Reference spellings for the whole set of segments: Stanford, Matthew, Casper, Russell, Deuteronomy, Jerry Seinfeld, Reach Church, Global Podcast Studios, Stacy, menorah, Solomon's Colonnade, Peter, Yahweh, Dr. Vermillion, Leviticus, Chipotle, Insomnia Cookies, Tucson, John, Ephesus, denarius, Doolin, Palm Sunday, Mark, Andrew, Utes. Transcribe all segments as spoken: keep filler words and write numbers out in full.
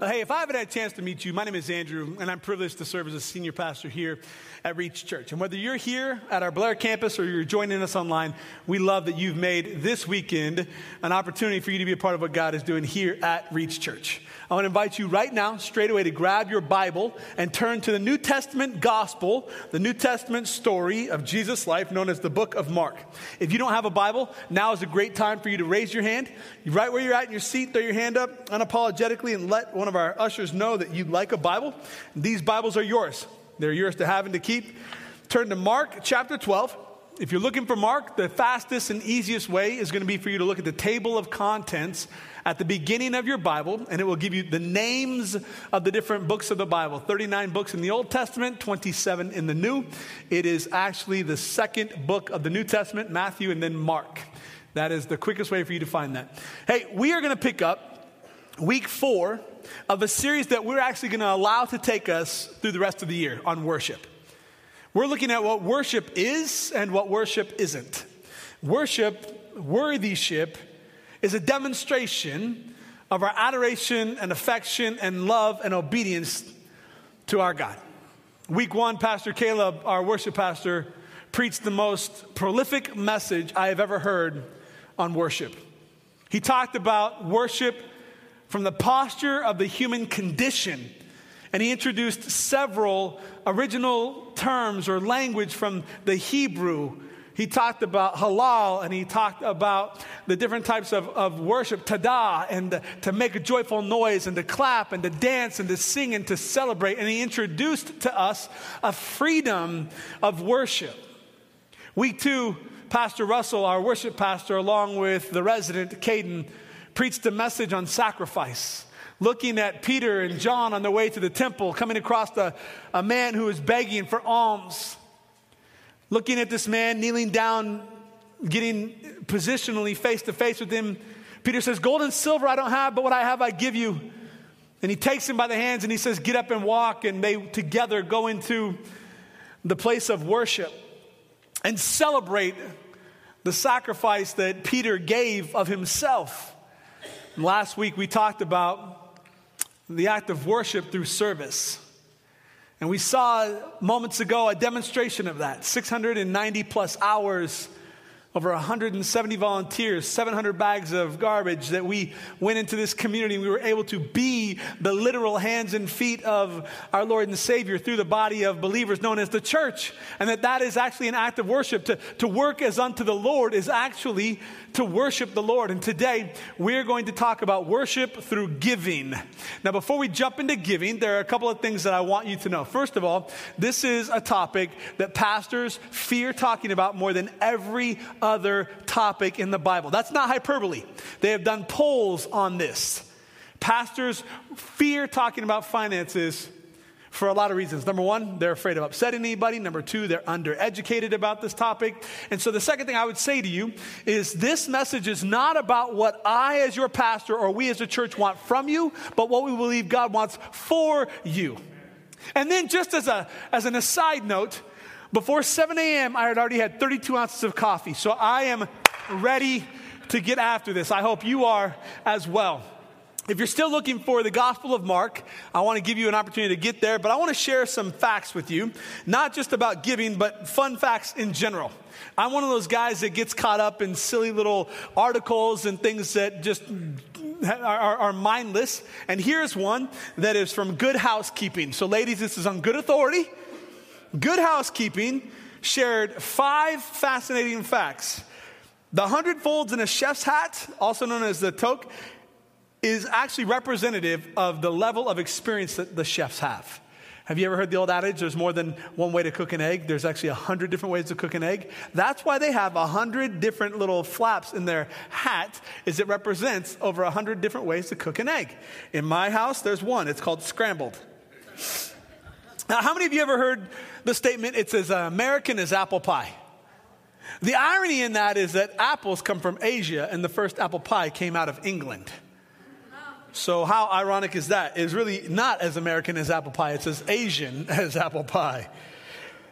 Hey, if I haven't had a chance to meet you, my name is Andrew, and I'm privileged to serve as a senior pastor here at Reach Church. And whether you're here at our Blair campus or you're joining us online, we love that you've made this weekend an opportunity for you to be a part of what God is doing here at Reach Church. I want to invite you right now, straight away, to grab your Bible and turn to the New Testament gospel, the New Testament story of Jesus' life, known as the book of Mark. If you don't have a Bible, now is a great time for you to raise your hand. Right where you're at in your seat, throw your hand up unapologetically and let one of our ushers know that you'd like a Bible. These Bibles are yours. They're yours to have and to keep. Turn to Mark chapter twelve. If you're looking for Mark, the fastest and easiest way is going to be for you to look at the table of contents at the beginning of your Bible, and it will give you the names of the different books of the Bible. thirty-nine books in the Old Testament, twenty-seven in the New. It is actually the second book of the New Testament, Matthew and then Mark. That is the quickest way for you to find that. Hey, we are going to pick up week four of a series that we're actually going to allow to take us through the rest of the year on worship. We're looking at what worship is and what worship isn't. Worship, worthyship, is a demonstration of our adoration and affection and love and obedience to our God. Week one, Pastor Caleb, our worship pastor, preached the most prolific message I have ever heard on worship. He talked about worship from the posture of the human condition, and he introduced several original terms or language from the Hebrew. He talked about halal, and he talked about the different types of, of worship, tada, and the, to make a joyful noise, and to clap, and to dance, and to sing, and to celebrate. And he introduced to us a freedom of worship. Week two, Pastor Russell, our worship pastor, along with the resident, Caden, preached a message on sacrifice, looking at Peter and John on their way to the temple, coming across a, a man who is begging for alms, looking at this man, kneeling down, getting positionally face-to-face with him. Peter says, gold and silver I don't have, but what I have I give you. And he takes him by the hands and he says, get up and walk. And they together go into the place of worship and celebrate the sacrifice that Peter gave of himself. And last week we talked about the act of worship through service. And we saw moments ago a demonstration of that. six hundred ninety plus hours, over one hundred seventy volunteers, seven hundred bags of garbage that we went into this community. We were able to be the literal hands and feet of our Lord and Savior through the body of believers known as the church. And that that is actually an act of worship. To, to work as unto the Lord is actually to worship the Lord. And today we're going to talk about worship through giving. Now, before we jump into giving, there are a couple of things that I want you to know. First of all, this is a topic that pastors fear talking about more than every other topic in the Bible. That's not hyperbole. They have done polls on this. Pastors fear talking about finances for a lot of reasons. Number one, they're afraid of upsetting anybody. Number two, they're undereducated about this topic. And so the second thing I would say to you is this message is not about what I as your pastor or we as a church want from you, but what we believe God wants for you. And then just as a as an aside note, before seven a.m., I had already had thirty-two ounces of coffee, so I am ready to get after this. I hope you are as well. If you're still looking for the Gospel of Mark, I want to give you an opportunity to get there, but I want to share some facts with you, not just about giving, but fun facts in general. I'm one of those guys that gets caught up in silly little articles and things that just Are, are, are mindless, and here's one that is from Good Housekeeping. So ladies, this is on good authority. Good Housekeeping shared five fascinating facts. The hundred folds in a chef's hat, also known as the toque, is actually representative of the level of experience that the chefs have. Have you ever heard the old adage, there's more than one way to cook an egg? There's actually a hundred different ways to cook an egg. That's why they have a hundred different little flaps in their hat, is it represents over a hundred different ways to cook an egg. In my house, there's one. It's called scrambled. Now, how many of you ever heard the statement, it's as American as apple pie? The irony in that is that apples come from Asia, and the first apple pie came out of England. So how ironic is that? It's really not as American as apple pie. It's as Asian as apple pie.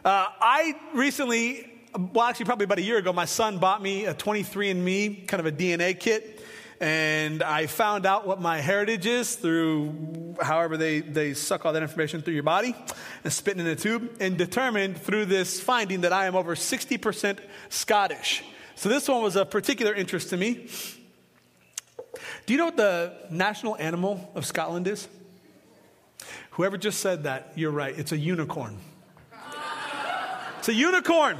Uh, I recently, well, actually probably about a year ago, my son bought me a twenty-three and me, kind of a D N A kit. and I found out what my heritage is through however they, they suck all that information through your body and spit it in a tube, and determined through this finding that I am over sixty percent Scottish. So this one was of particular interest to me. Do you know what the national animal of Scotland is? Whoever just said that, you're right. It's a unicorn. It's a unicorn.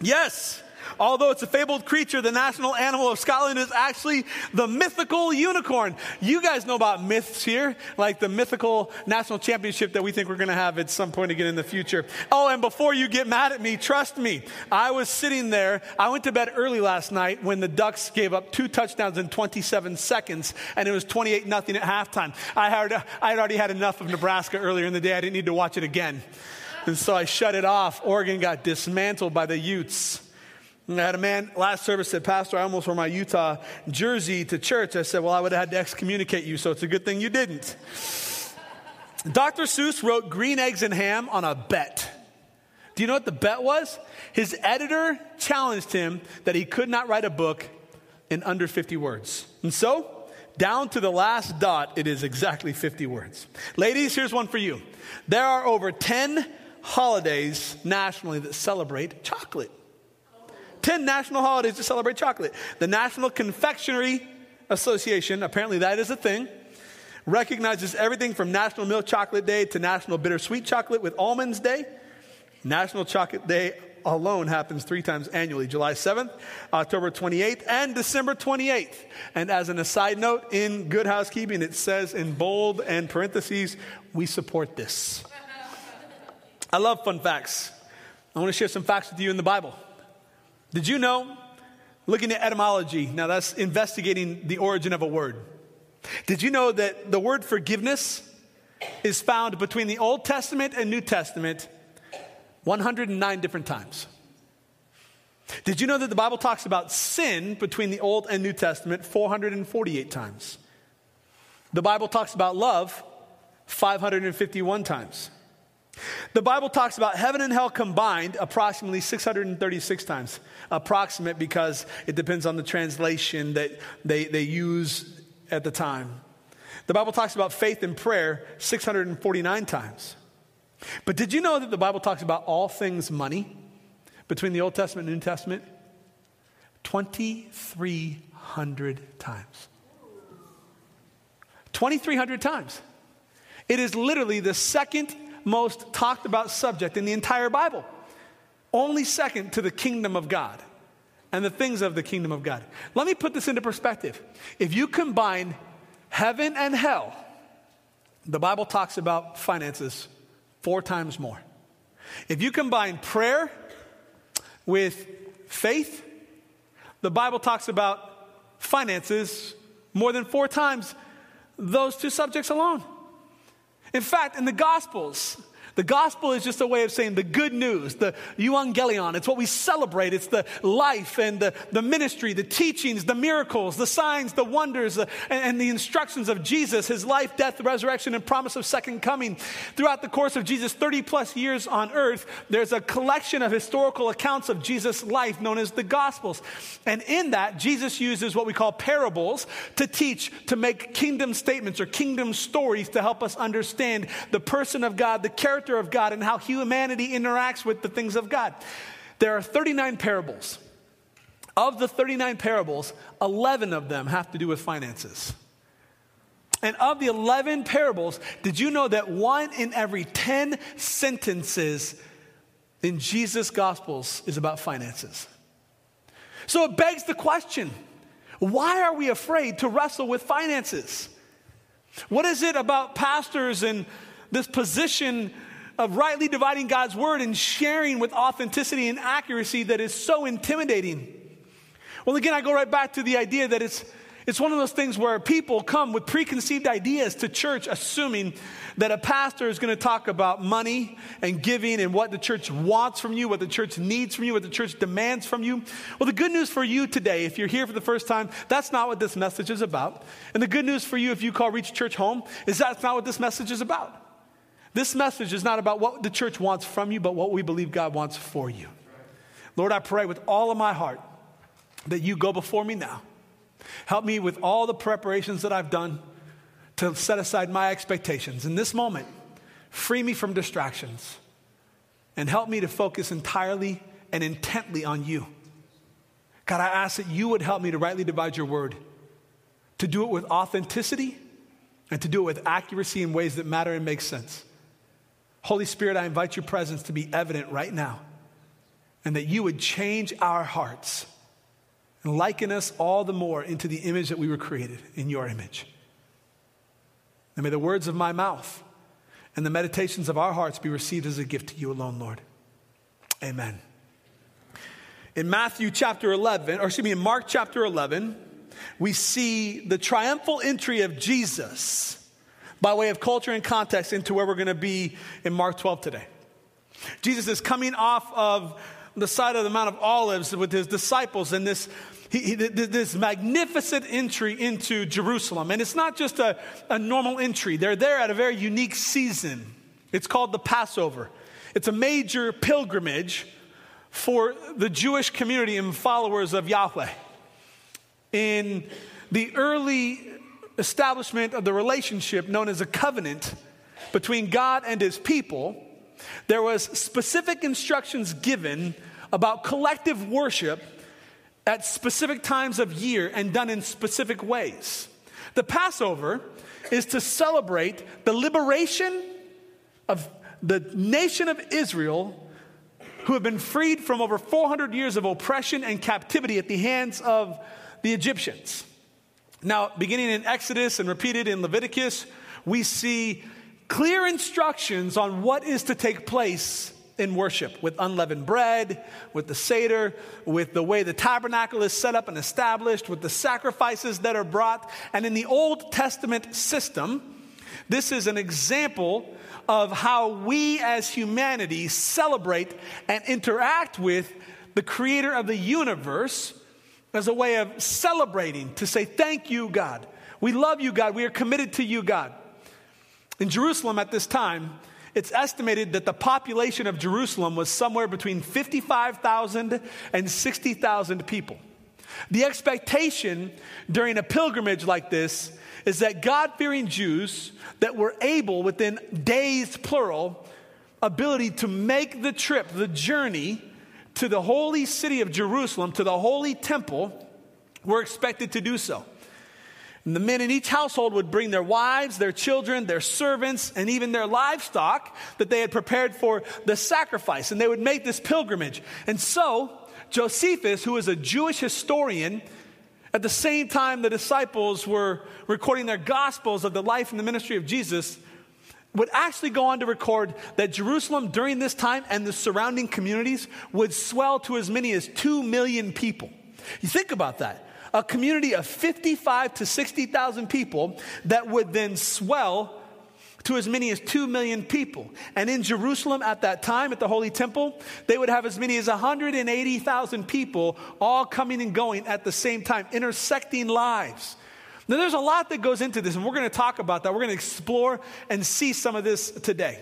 Yes. Although it's a fabled creature, the national animal of Scotland is actually the mythical unicorn. You guys know about myths here, like the mythical national championship that we think we're going to have at some point again in the future. Oh, and before you get mad at me, trust me, I was sitting there. I went to bed early last night when the Ducks gave up two touchdowns in twenty-seven seconds, and it was twenty-eight nothing at halftime. I had, I had already had enough of Nebraska earlier in the day. I didn't need to watch it again. And so I shut it off. Oregon got dismantled by the Utes. And I had a man last service said, "Pastor, I almost wore my Utah jersey to church." I said, "Well, I would have had to excommunicate you, so it's a good thing you didn't." Doctor Seuss wrote Green Eggs and Ham on a bet. Do you know what the bet was? His editor challenged him that he could not write a book in under fifty words. And so, down to the last dot, it is exactly fifty words. Ladies, here's one for you. There are over ten holidays nationally that celebrate chocolate. ten national holidays that celebrate chocolate. The National Confectionery Association, apparently that is a thing, recognizes everything from National Milk Chocolate Day to National Bittersweet Chocolate with Almonds Day. National Chocolate Day alone happens three times annually, July seventh, October twenty-eighth, and December twenty-eighth. And as an aside note, in Good Housekeeping, it says in bold and parentheses, we support this. I love fun facts. I want to share some facts with you in the Bible. Did you know, looking at etymology, now that's investigating the origin of a word. Did you know that the word forgiveness is found between the Old Testament and New Testament one hundred nine different times? Did you know that the Bible talks about sin between the Old and New Testament four hundred forty-eight times? The Bible talks about love five hundred fifty-one times. The Bible talks about heaven and hell combined approximately six hundred thirty-six times. Approximate because it depends on the translation that they, they use at the time. The Bible talks about faith and prayer six hundred forty-nine times. But did you know that the Bible talks about all things money between the Old Testament and New Testament? twenty-three hundred times. twenty-three hundred times. It is literally the second most talked about subject in the entire Bible. Only second to the kingdom of God and the things of the kingdom of God. Let me put this into perspective. If you combine heaven and hell, the Bible talks about finances four times more. If you combine prayer with faith, the Bible talks about finances more than four times those two subjects alone. In fact, in the Gospels, the gospel is just a way of saying the good news, the euangelion. It's what we celebrate. It's the life and the, the ministry, the teachings, the miracles, the signs, the wonders, uh, and, and the instructions of Jesus, his life, death, resurrection, and promise of second coming. Throughout the course of Jesus' thirty plus years on earth, there's a collection of historical accounts of Jesus' life known as the Gospels. And in that, Jesus uses what we call parables to teach, to make kingdom statements or kingdom stories to help us understand the person of God, the character of God, and how humanity interacts with the things of God. There are thirty-nine parables. Of the thirty-nine parables, eleven of them have to do with finances. And of the eleven parables, did you know that one in every ten sentences in Jesus' Gospels is about finances? So it begs the question, why are we afraid to wrestle with finances? What is it about pastors and this position of rightly dividing God's word and sharing with authenticity and accuracy that is so intimidating? Well, again, I go right back to the idea that it's it's one of those things where people come with preconceived ideas to church, assuming that a pastor is going to talk about money and giving and what the church wants from you, what the church needs from you, what the church demands from you. Well, the good news for you today, if you're here for the first time, that's not what this message is about. And the good news for you, if you call Reach Church home, is that's not what this message is about. This message is not about what the church wants from you, but what we believe God wants for you. Lord, I pray with all of my heart that you go before me now. Help me with all the preparations that I've done to set aside my expectations. In this moment, free me from distractions and help me to focus entirely and intently on you. God, I ask that you would help me to rightly divide your word, to do it with authenticity and to do it with accuracy in ways that matter and make sense. Holy Spirit, I invite your presence to be evident right now and that you would change our hearts and liken us all the more into the image that we were created in your image. And may the words of my mouth and the meditations of our hearts be received as a gift to you alone, Lord. Amen. In Matthew chapter eleven, or excuse me, in Mark chapter eleven, we see the triumphal entry of Jesus by way of culture and context into where we're going to be in Mark twelve today. Jesus is coming off of the side of the Mount of Olives with his disciples and this He, he, this magnificent entry into Jerusalem. And it's not just a, a normal entry. They're there at a very unique season. It's called the Passover. It's a major pilgrimage for the Jewish community and followers of Yahweh. In the early establishment of the relationship known as a covenant between God and his people, there was specific instructions given about collective worship at specific times of year and done in specific ways. The Passover is to celebrate the liberation of the nation of Israel, who have been freed from over four hundred years of oppression and captivity at the hands of the Egyptians. Now, beginning in Exodus and repeated in Leviticus, we see clear instructions on what is to take place in worship, with unleavened bread, with the Seder, with the way the tabernacle is set up and established, with the sacrifices that are brought. And in the Old Testament system, this is an example of how we as humanity celebrate and interact with the creator of the universe as a way of celebrating, to say, thank you, God. We love you, God. We are committed to you, God. In Jerusalem at this time, it's estimated that the population of Jerusalem was somewhere between fifty-five thousand and sixty thousand people. The expectation during a pilgrimage like this is that God-fearing Jews that were able, within days, plural, ability to make the trip, the journey to the holy city of Jerusalem, to the holy temple, were expected to do so. And the men in each household would bring their wives, their children, their servants, and even their livestock that they had prepared for the sacrifice. And they would make this pilgrimage. And so, Josephus, who is a Jewish historian, at the same time the disciples were recording their gospels of the life and the ministry of Jesus, would actually go on to record that Jerusalem during this time and the surrounding communities would swell to as many as two million people. You think about that. A community of fifty-five to sixty thousand people that would then swell to as many as two million people. And in Jerusalem at that time, at the Holy Temple, they would have as many as one hundred eighty thousand people all coming and going at the same time, intersecting lives. Now, there's a lot that goes into this, and we're going to talk about that. We're going to explore and see some of this today.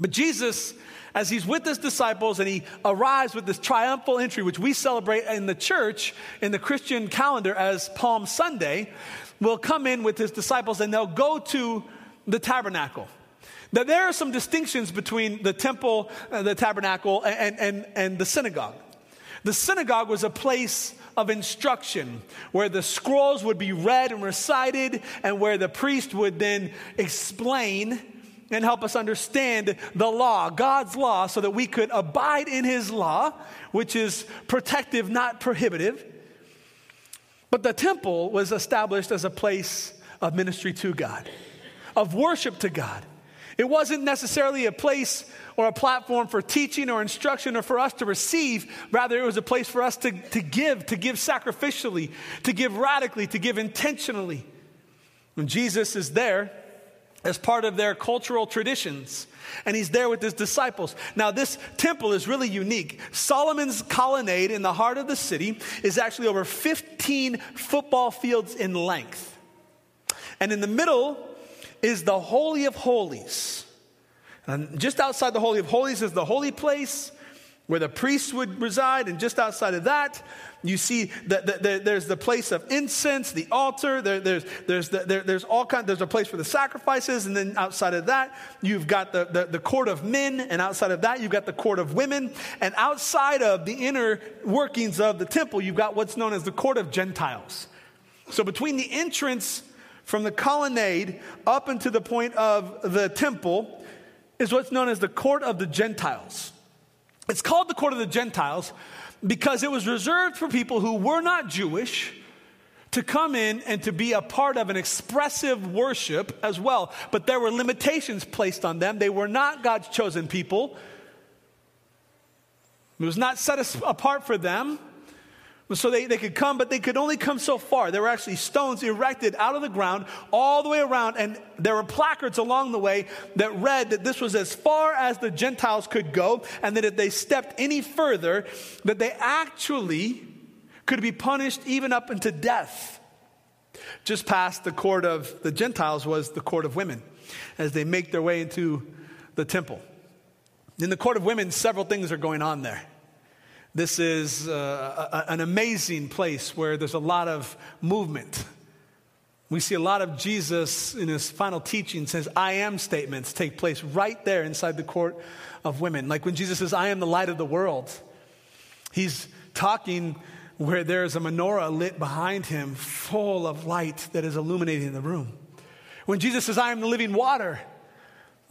But Jesus, as he's with his disciples and he arrives with this triumphal entry, which we celebrate in the church, in the Christian calendar as Palm Sunday, will come in with his disciples and they'll go to the tabernacle. Now, there are some distinctions between the temple, uh, the tabernacle, and, and, and the synagogue. The synagogue was a place of instruction where the scrolls would be read and recited and where the priest would then explain and help us understand the law, God's law, so that we could abide in his law, which is protective, not prohibitive. But the temple was established as a place of ministry to God, of worship to God. It wasn't necessarily a place or a platform for teaching or instruction or for us to receive. Rather, it was a place for us to, to give, to give sacrificially, to give radically, to give intentionally. When Jesus is there, as part of their cultural traditions. And he's there with his disciples. Now, this temple is really unique. Solomon's colonnade in the heart of the city is actually over fifteen football fields in length. And in the middle is the Holy of Holies. And just outside the Holy of Holies is the holy place where the priests would reside, and just outside of that, you see that the, the, there's the place of incense, the altar. There, there's there's the, there, there's all kinds. There's a place for the sacrifices, and then outside of that, you've got the, the the court of men, and outside of that, you've got the court of women, and outside of the inner workings of the temple, you've got what's known as the court of Gentiles. So between the entrance from the colonnade up into the point of the temple is what's known as the court of the Gentiles. It's called the court of the Gentiles because it was reserved for people who were not Jewish to come in and to be a part of an expressive worship as well. But there were limitations placed on them. They were not God's chosen people. It was not set apart for them. So they, they could come, but they could only come so far. There were actually stones erected out of the ground all the way around, and there were placards along the way that read that this was as far as the Gentiles could go, and that if they stepped any further, that they actually could be punished even up into death. Just past the court of the Gentiles was the court of women as they make their way into the temple. In the court of women, several things are going on there. This is uh, a, an amazing place where there's a lot of movement. We see a lot of Jesus in his final teachings, his I am statements take place right there inside the court of women. Like when Jesus says, I am the light of the world, he's talking where there's a menorah lit behind him full of light that is illuminating the room. When Jesus says, I am the living water,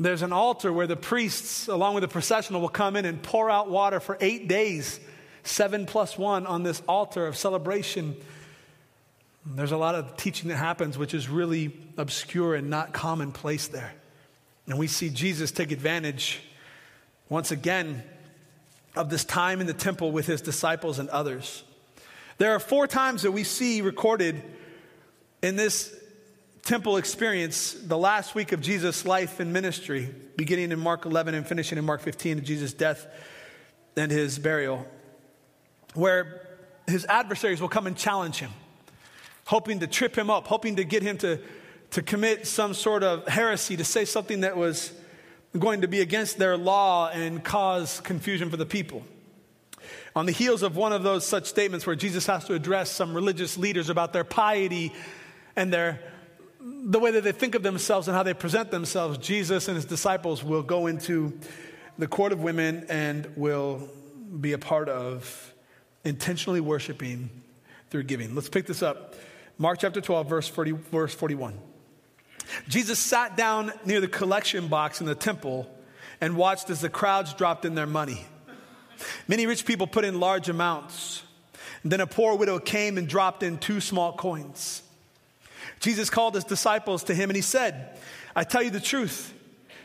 there's an altar where the priests, along with the processional, will come in and pour out water for eight days, seven plus one, on this altar of celebration. There's a lot of teaching that happens, which is really obscure and not commonplace there. And we see Jesus take advantage, once again, of this time in the temple with his disciples and others. There are four times that we see recorded in this temple experience, the last week of Jesus' life and ministry, beginning in Mark eleven and finishing in Mark fifteen, Jesus' death and his burial, where his adversaries will come and challenge him, hoping to trip him up, hoping to get him to, to commit some sort of heresy, to say something that was going to be against their law and cause confusion for the people. On the heels of one of those such statements where Jesus has to address some religious leaders about their piety and their the way that they think of themselves and how they present themselves, Jesus and his disciples will go into the court of women and will be a part of intentionally worshiping through giving. Let's pick this up. Mark chapter twelve, verse forty, verse forty-one. Jesus sat down near the collection box in the temple and watched as the crowds dropped in their money. Many rich people put in large amounts. Then a poor widow came and dropped in two small coins. Jesus called his disciples to him and he said, I tell you the truth,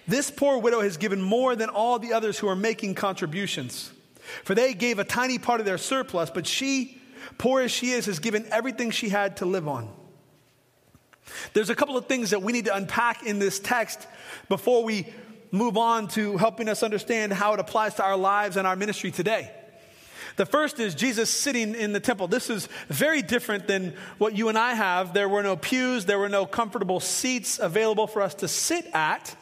this poor widow has given more than all the others who are making contributions. For they gave a tiny part of their surplus, but she, poor as she is, has given everything she had to live on. There's a couple of things that we need to unpack in this text before we move on to helping us understand how it applies to our lives and our ministry today. The first is Jesus sitting in the temple. This is very different than what you and I have. There were no pews. There were no comfortable seats available for us to sit at.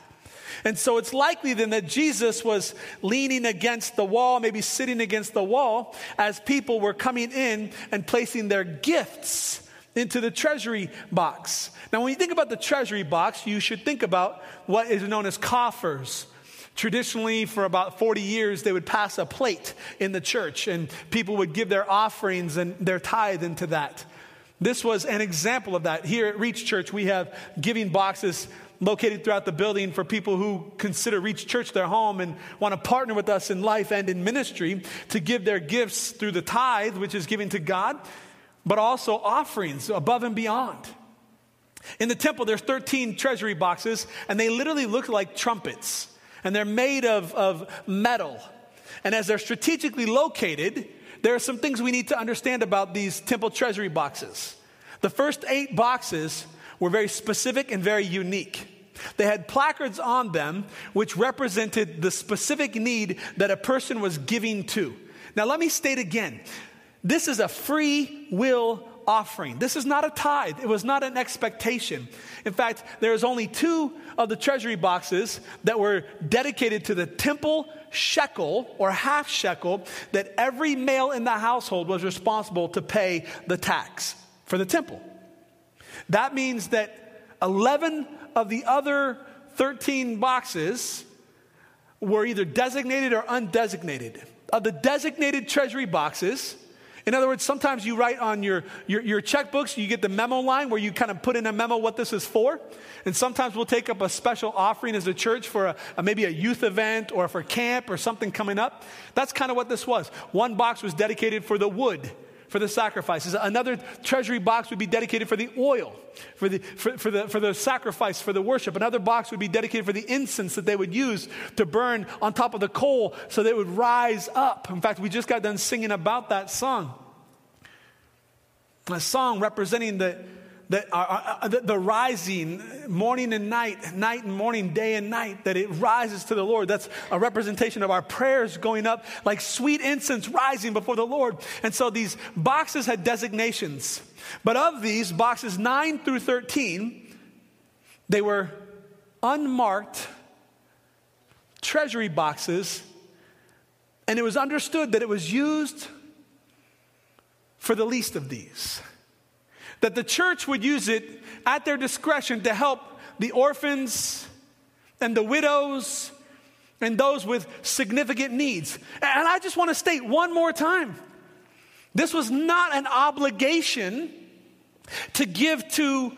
And so it's likely then that Jesus was leaning against the wall, maybe sitting against the wall, as people were coming in and placing their gifts into the treasury box. Now, when you think about the treasury box, you should think about what is known as coffers. Traditionally, for about forty years, they would pass a plate in the church, and people would give their offerings and their tithe into that. This was an example of that. Here at Reach Church, we have giving boxes located throughout the building for people who consider Reach Church their home and want to partner with us in life and in ministry to give their gifts through the tithe, which is giving to God, but also offerings above and beyond. In the temple, there's thirteen treasury boxes, and they literally look like trumpets. And they're made of, of metal. And as they're strategically located, there are some things we need to understand about these temple treasury boxes. The first eight boxes were very specific and very unique. They had placards on them which represented the specific need that a person was giving to. Now let me state again, this is a free will offering. This is not a tithe. It was not an expectation. In fact, there is only two of the treasury boxes that were dedicated to the temple shekel or half shekel that every male in the household was responsible to pay the tax for the temple. That means that eleven of the other thirteen boxes were either designated or undesignated. Of the designated treasury boxes, in other words, sometimes you write on your, your, your checkbooks, you get the memo line where you kind of put in a memo what this is for. And sometimes we'll take up a special offering as a church for a, a, maybe a youth event or for camp or something coming up. That's kind of what this was. One box was dedicated for the wood, for the sacrifices. Another treasury box would be dedicated for the oil, for the, for, for the, for the sacrifice, for the worship. Another box would be dedicated for the incense that they would use to burn on top of the coal so they would rise up. In fact, we just got done singing about that song. A song representing the, the, our, our, the, the rising morning and night, night and morning, day and night, that it rises to the Lord. That's a representation of our prayers going up like sweet incense rising before the Lord. And so these boxes had designations. But of these, boxes nine through thirteen, they were unmarked treasury boxes, and it was understood that it was used for the least of these. That the church would use it at their discretion to help the orphans and the widows and those with significant needs. And I just want to state one more time, this was not an obligation to give to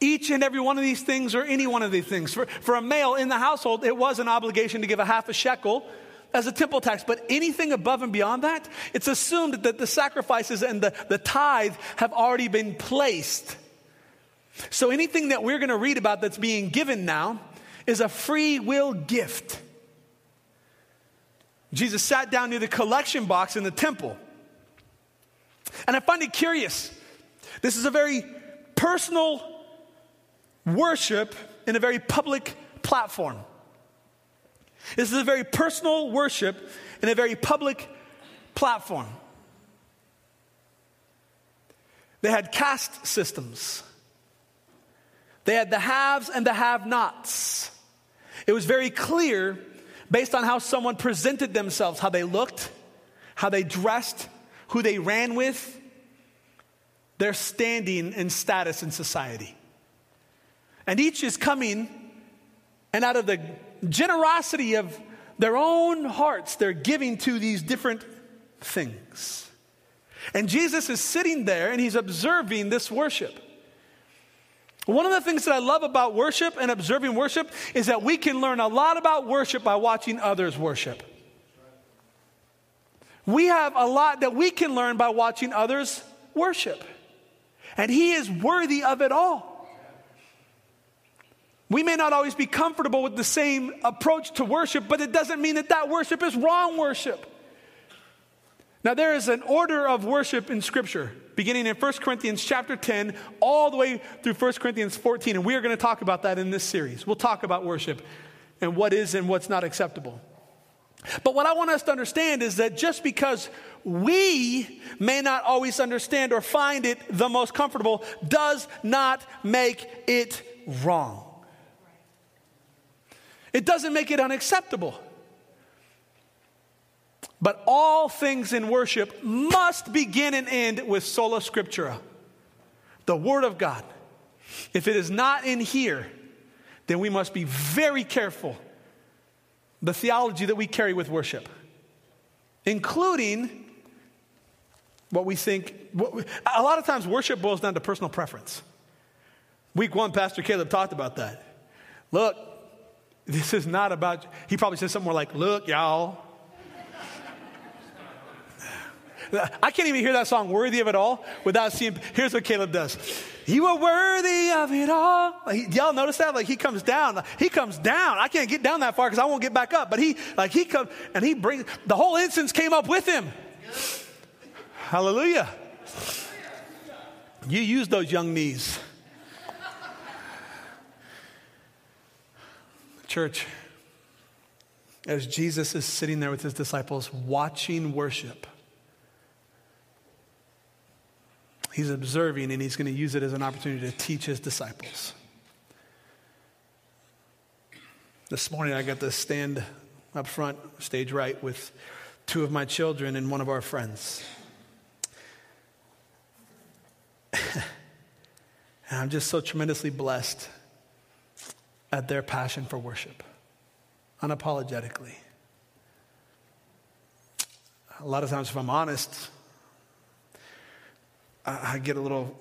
each and every one of these things or any one of these things. For, for a male in the household, it was an obligation to give a half a shekel as a temple tax, but anything above and beyond that, it's assumed that the sacrifices and the, the tithe have already been placed. So anything that we're going to read about that's being given now is a free will gift. Jesus sat down near the collection box in the temple. And I find it curious. This is a very personal worship in a very public platform. This is a very personal worship in a very public platform. They had caste systems. They had the haves and the have-nots. It was very clear based on how someone presented themselves, how they looked, how they dressed, who they ran with, their standing and status in society. And each is coming, and out of the generosity of their own hearts, they're giving to these different things. And Jesus is sitting there and he's observing this worship. One of the things that I love about worship and observing worship is that we can learn a lot about worship by watching others worship. We have a lot that we can learn by watching others worship. And he is worthy of it all. We may not always be comfortable with the same approach to worship, but it doesn't mean that that worship is wrong worship. Now, there is an order of worship in Scripture, beginning in First Corinthians chapter ten, all the way through First Corinthians fourteen, and we are going to talk about that in this series. We'll talk about worship and what is and what's not acceptable. But what I want us to understand is that just because we may not always understand or find it the most comfortable does not make it wrong. It doesn't make it unacceptable. But all things in worship must begin and end with sola scriptura, the Word of God. If it is not in here, then we must be very careful the theology that we carry with worship, including what we think. What we, a lot of times worship boils down to personal preference. Week one, Pastor Caleb talked about that. Look, this is not about, he probably said something more like, look, y'all. I can't even hear that song, Worthy of It All, without seeing, here's what Caleb does. You are worthy of it all. Like, y'all notice that? Like he comes down. He comes down. I can't get down that far because I won't get back up. But he, like he comes, and he brings, the whole incense came up with him. Hallelujah. You use those young knees. Church, as Jesus is sitting there with his disciples watching worship, He's observing, and he's going to use it as an opportunity to teach his disciples. This morning, I got to stand up front, stage right, with two of my children and one of our friends. And I'm just so tremendously blessed at their passion for worship, unapologetically. A lot of times, if I'm honest, I get a little,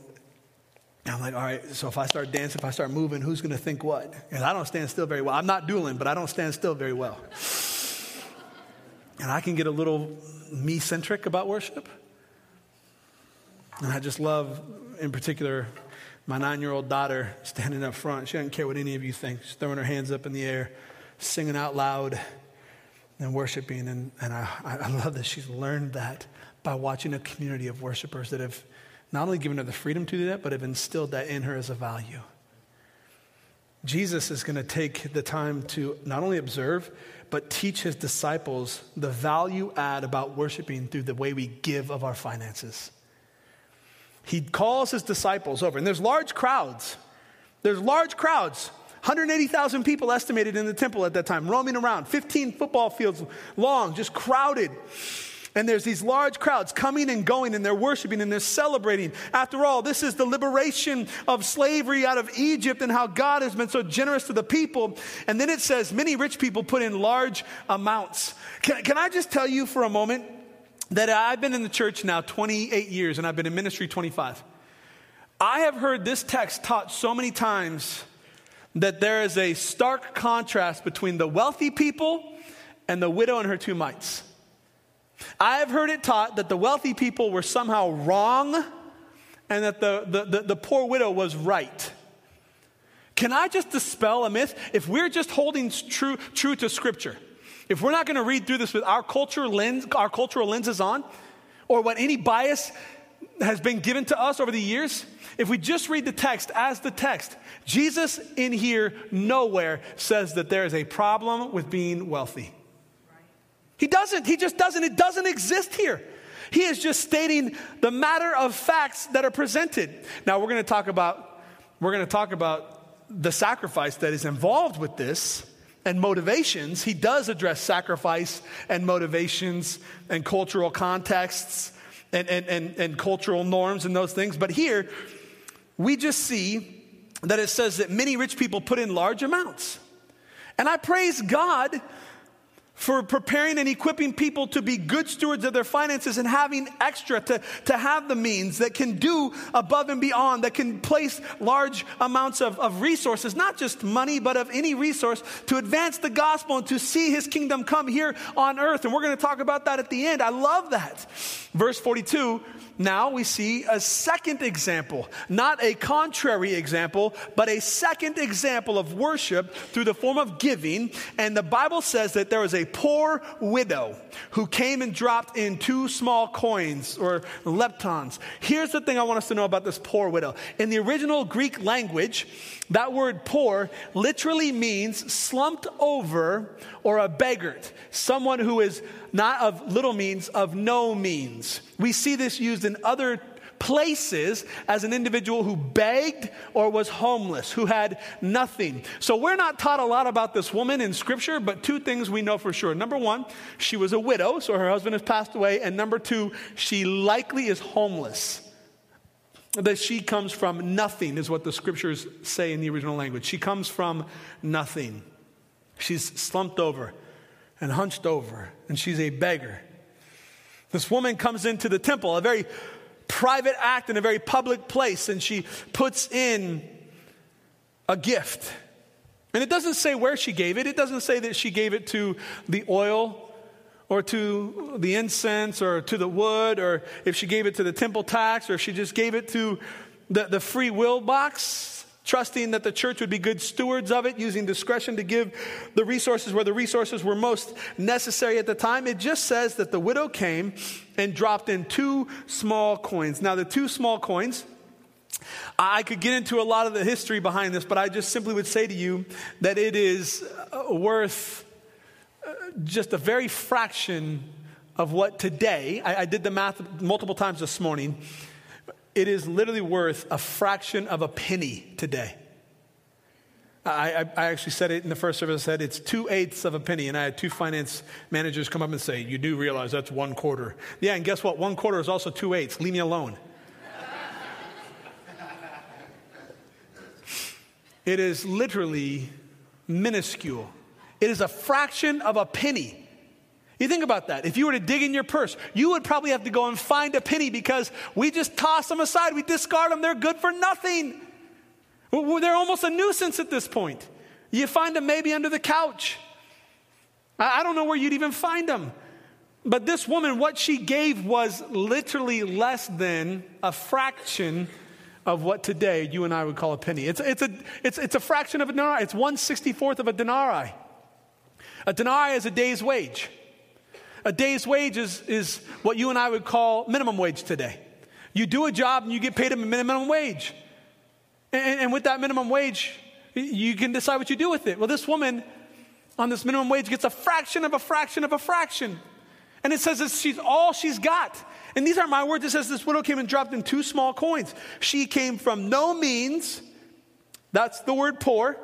I'm like, all right, so if I start dancing, if I start moving, who's going to think what? And I don't stand still very well. I'm not dueling, but I don't stand still very well. And I can get a little me-centric about worship. And I just love, in particular, my nine-year-old daughter standing up front. She doesn't care what any of you think. She's throwing her hands up in the air, singing out loud, and worshiping. And, and I, I love that she's learned that by watching a community of worshipers that have not only given her the freedom to do that, but have instilled that in her as a value. Jesus is going to take the time to not only observe, but teach his disciples the value add about worshiping through the way we give of our finances. He calls his disciples over, and there's large crowds. There's large crowds. one hundred eighty thousand people estimated in the temple at that time, roaming around, fifteen football fields long, just crowded. And there's these large crowds coming and going, and they're worshiping and they're celebrating. After all, this is the liberation of slavery out of Egypt and how God has been so generous to the people. And then it says many rich people put in large amounts. Can, can I just tell you for a moment that I've been in the church now twenty-eight years, and I've been in ministry twenty-five. I have heard this text taught so many times that there is a stark contrast between the wealthy people and the widow and her two mites. I have heard it taught that the wealthy people were somehow wrong and that the, the, the, the poor widow was right. Can I just dispel a myth? If we're just holding true, true to Scripture, if we're not going to read through this with our culture lens, our cultural lenses on, or what any bias has been given to us over the years, if we just read the text as the text, Jesus in here nowhere says that there is a problem with being wealthy. He doesn't. He just doesn't. It doesn't exist here. He is just stating the matter of facts that are presented. Now we're going to talk about we're going to talk about the sacrifice that is involved with this and motivations. He does address sacrifice and motivations and cultural contexts and and and, and cultural norms and those things. But here we just see that it says that many rich people put in large amounts, and I praise God for preparing and equipping people to be good stewards of their finances and having extra, to, to have the means that can do above and beyond, that can place large amounts of, of resources, not just money, but of any resource to advance the gospel and to see his kingdom come here on earth. And we're going to talk about that at the end. I love that. Verse forty-two, now we see a second example, not a contrary example, but a second example of worship through the form of giving. And the Bible says that there was a A poor widow who came and dropped in two small coins or leptons. Here's the thing I want us to know about this poor widow. In the original Greek language, that word poor literally means slumped over or a beggar, someone who is not of little means, of no means. We see this used in other places as an individual who begged or was homeless, who had nothing. So we're not taught a lot about this woman in Scripture, but two things we know for sure. Number one, she was a widow, so her husband has passed away. And number two, she likely is homeless. That she comes from nothing is what the Scriptures say in the original language. She comes from nothing. She's slumped over and hunched over, and she's a beggar. This woman comes into the temple, a very private act in a very public place, and she puts in a gift. And it doesn't say where she gave it. It doesn't say that she gave it to the oil or to the incense or to the wood, or if she gave it to the temple tax, or if she just gave it to the, the free will box, trusting that the church would be good stewards of it, using discretion to give the resources where the resources were most necessary at the time. It just says that the widow came and dropped in two small coins. Now, the two small coins, I could get into a lot of the history behind this, but I just simply would say to you that it is worth just a very fraction of what today, I, I did the math multiple times this morning, it is literally worth a fraction of a penny today. I, I, I actually said it in the first service. I said it's two-eighths of a penny. And I had two finance managers come up and say, you do realize that's one quarter. Yeah, and guess what? One quarter is also two-eighths. Leave me alone. It is literally minuscule. It is a fraction of a penny. You think about that. If you were to dig in your purse, you would probably have to go and find a penny because we just toss them aside. We discard them. They're good for nothing. They're almost a nuisance at this point. You find them maybe under the couch. I don't know where you'd even find them. But this woman, what she gave was literally less than a fraction of what today you and I would call a penny. It's, it's, a, it's, it's a fraction of a denarii. It's one sixty-fourth of a denarii. A denarii is a day's wage. A day's wage is, is what you and I would call minimum wage today. You do a job and you get paid a minimum wage. And, and with that minimum wage, you can decide what you do with it. Well, this woman on this minimum wage gets a fraction of a fraction of a fraction. And it says that she's all she's got. And these aren't my words. It says this widow came and dropped in two small coins. She came from no means. That's the word poor.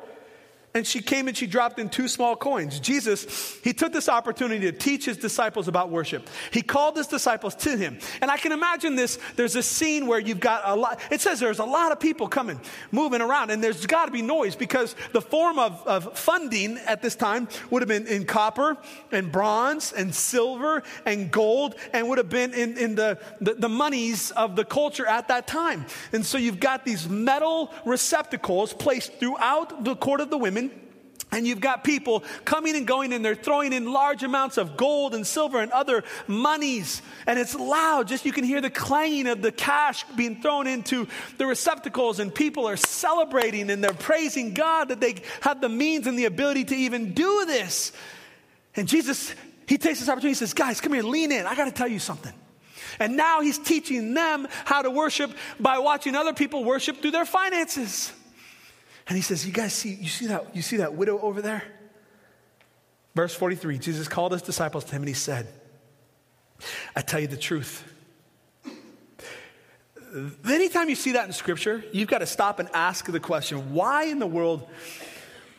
And she came and she dropped in two small coins. Jesus, he took this opportunity to teach his disciples about worship. He called his disciples to him. And I can imagine this. There's a scene where you've got a lot. It says there's a lot of people coming, moving around. And there's got to be noise because the form of, of funding at this time would have been in copper and bronze and silver and gold. And would have been in, in the, the, the monies of the culture at that time. And so you've got these metal receptacles placed throughout the court of the women. And you've got people coming and going, and they're throwing in large amounts of gold and silver and other monies. And it's loud. Just you can hear the clanging of the cash being thrown into the receptacles. And people are celebrating and they're praising God that they have the means and the ability to even do this. And Jesus, he takes this opportunity. He says, guys, come here, lean in. I got to tell you something. And now he's teaching them how to worship by watching other people worship through their finances. And he says, you guys see, you see that, you see that widow over there? Verse forty-three, Jesus called his disciples to him and he said, I tell you the truth. Anytime you see that in scripture, you've got to stop and ask the question, why in the world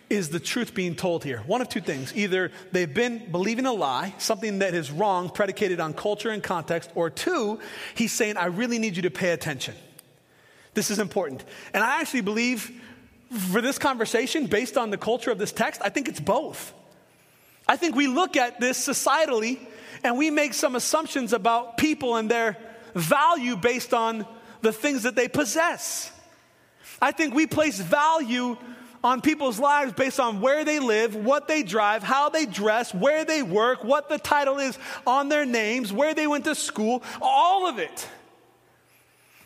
is the truth being told here? One of two things. Either they've been believing a lie, something that is wrong, predicated on culture and context, or two, he's saying, I really need you to pay attention. This is important. And I actually believe for this conversation, based on the culture of this text, I think it's both. I think we look at this societally and we make some assumptions about people and their value based on the things that they possess. I think we place value on people's lives based on where they live, what they drive, how they dress, where they work, what the title is on their names, where they went to school, all of it.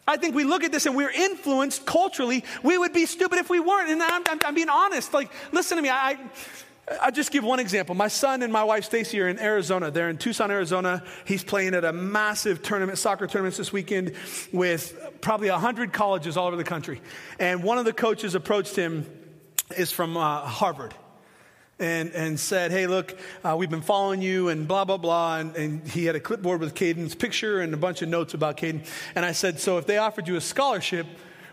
I think we look at this and we're influenced culturally. We would be stupid if we weren't. And I'm, I'm, I'm being honest. Like, listen to me. I, I just give one example. My son and my wife, Stacy, are in Arizona. They're in Tucson, Arizona. He's playing at a massive tournament, soccer tournaments this weekend with probably one hundred colleges all over the country. And one of the coaches approached him is from uh, Harvard. And and said, hey, look, uh, we've been following you and blah, blah, blah. And, and he had a clipboard with Caden's picture and a bunch of notes about Caden. And I said, so if they offered you a scholarship,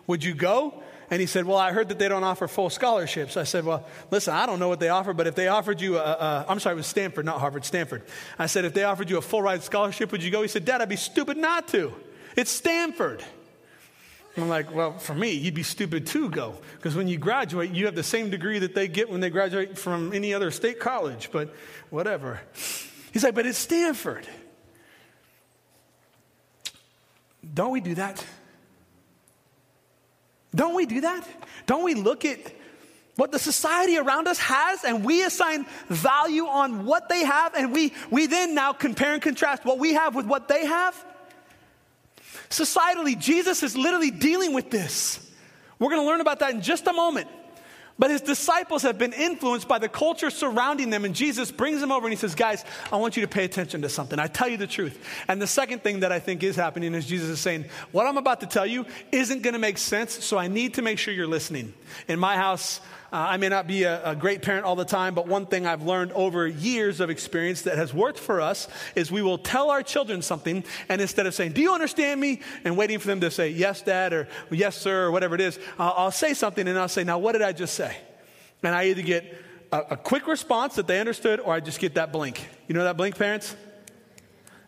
would you go? And he said, well, I heard that they don't offer full scholarships. I said, well, listen, I don't know what they offer, but if they offered you a, a I'm sorry, it was Stanford, not Harvard, Stanford. I said, if they offered you a full ride scholarship, would you go? He said, Dad, I'd be stupid not to. It's Stanford. I'm like, well, for me, you'd be stupid to go. Because when you graduate, you have the same degree that they get when they graduate from any other state college. But whatever. He's like, but it's Stanford. Don't we do that? Don't we do that? Don't we look at what the society around us has and we assign value on what they have and we, we then now compare and contrast what we have with what they have? Societally, Jesus is literally dealing with this. We're going to learn about that in just a moment. But his disciples have been influenced by the culture surrounding them. And Jesus brings them over and he says, guys, I want you to pay attention to something. I tell you the truth. And the second thing that I think is happening is Jesus is saying, what I'm about to tell you isn't going to make sense. So I need to make sure you're listening. In my house, Uh, I may not be a, a great parent all the time, but one thing I've learned over years of experience that has worked for us is we will tell our children something, and instead of saying, do you understand me? And waiting for them to say, yes, Dad, or yes, sir, or whatever it is, uh, I'll say something, and I'll say, now, what did I just say? And I either get a, a quick response that they understood, or I just get that blink. You know that blink, parents?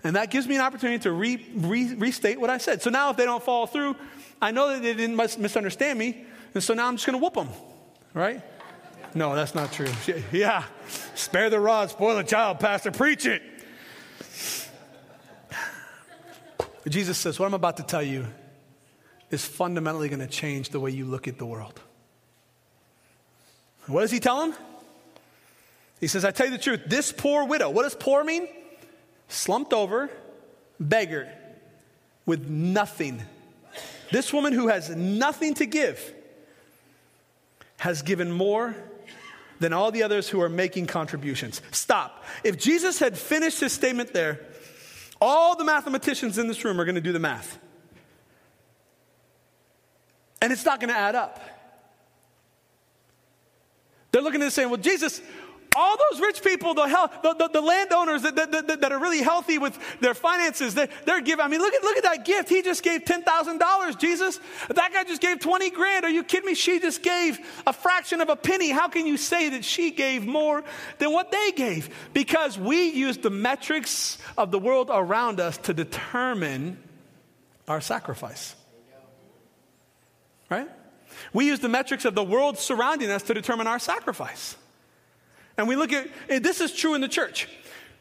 And that gives me an opportunity to re, re, restate what I said. So now if they don't follow through, I know that they didn't misunderstand me, and so now I'm just going to whoop them, right? No, that's not true. Yeah, spare the rod, spoil the child, pastor, preach it. Jesus says, what I'm about to tell you is fundamentally going to change the way you look at the world. What does he tell him? He says, I tell you the truth, this poor widow, what does poor mean? Slumped over, beggar, with nothing. This woman who has nothing to give has given more than all the others who are making contributions. Stop. If Jesus had finished his statement there, all the mathematicians in this room are going to do the math. And it's not going to add up. They're looking at it saying, well, Jesus, all those rich people, the, health, the, the, the landowners that, that, that, that are really healthy with their finances, they're, they're giving. I mean, look at look at that gift. He just gave ten thousand dollars, Jesus. That guy just gave twenty grand. Are you kidding me? She just gave a fraction of a penny. How can you say that she gave more than what they gave? Because we use the metrics of the world around us to determine our sacrifice. Right? We use the metrics of the world surrounding us to determine our sacrifice. And we look at, and this is true in the church.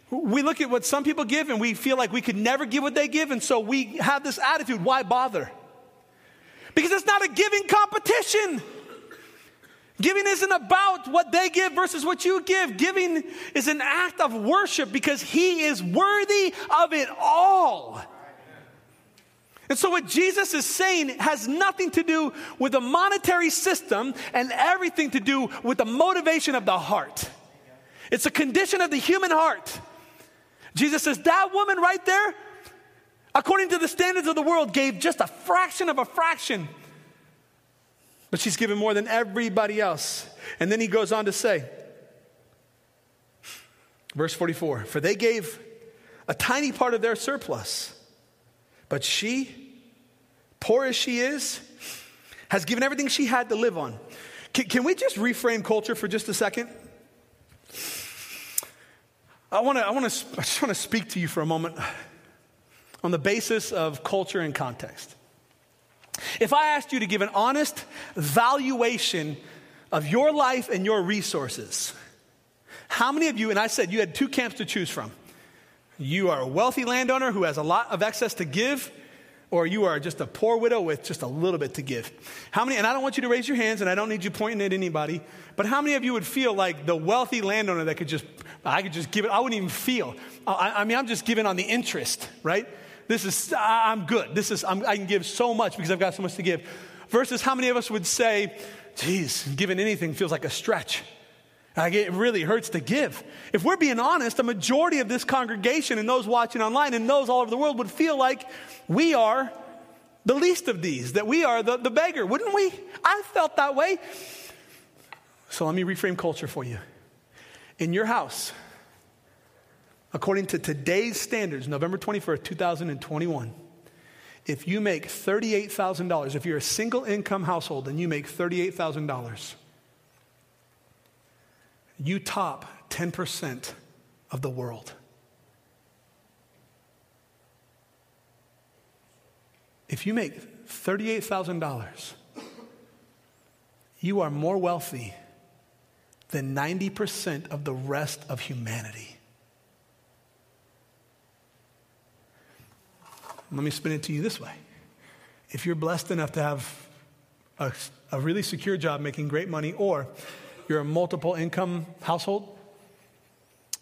We look at what some people give and we feel like we could never give what they give. And so we have this attitude, why bother? Because it's not a giving competition. Giving isn't about what they give versus what you give. Giving is an act of worship because he is worthy of it all. And so what Jesus is saying has nothing to do with a monetary system and everything to do with the motivation of the heart. It's a condition of the human heart. Jesus says, that woman right there, according to the standards of the world, gave just a fraction of a fraction. But she's given more than everybody else. And then he goes on to say, verse forty-four, for they gave a tiny part of their surplus. But she, poor as she is, has given everything she had to live on. Can, can we just reframe culture for just a second? I want to. I want to. I just want to speak to you for a moment on the basis of culture and context. If I asked you to give an honest valuation of your life and your resources, how many of you? And I said you had two camps to choose from. You are a wealthy landowner who has a lot of excess to give, or you are just a poor widow with just a little bit to give. How many, and I don't want you to raise your hands, and I don't need you pointing at anybody, but how many of you would feel like the wealthy landowner that could just, I could just give it, I wouldn't even feel. I, I mean, I'm just giving on the interest, right? This is, I'm good. This is, I'm, I can give so much because I've got so much to give. Versus how many of us would say, geez, giving anything feels like a stretch. Like it really hurts to give. If we're being honest, the majority of this congregation and those watching online and those all over the world would feel like we are the least of these, that we are the, the beggar, wouldn't we? I felt that way. So let me reframe culture for you. In your house, according to today's standards, November twenty-first, two thousand twenty-one, if you make thirty-eight thousand dollars, if you're a single income household and you make thirty-eight thousand dollars, you top ten percent of the world. If you make thirty-eight thousand dollars, you are more wealthy than ninety percent of the rest of humanity. Let me spin it to you this way. If you're blessed enough to have a, a really secure job making great money, or you're a multiple income household,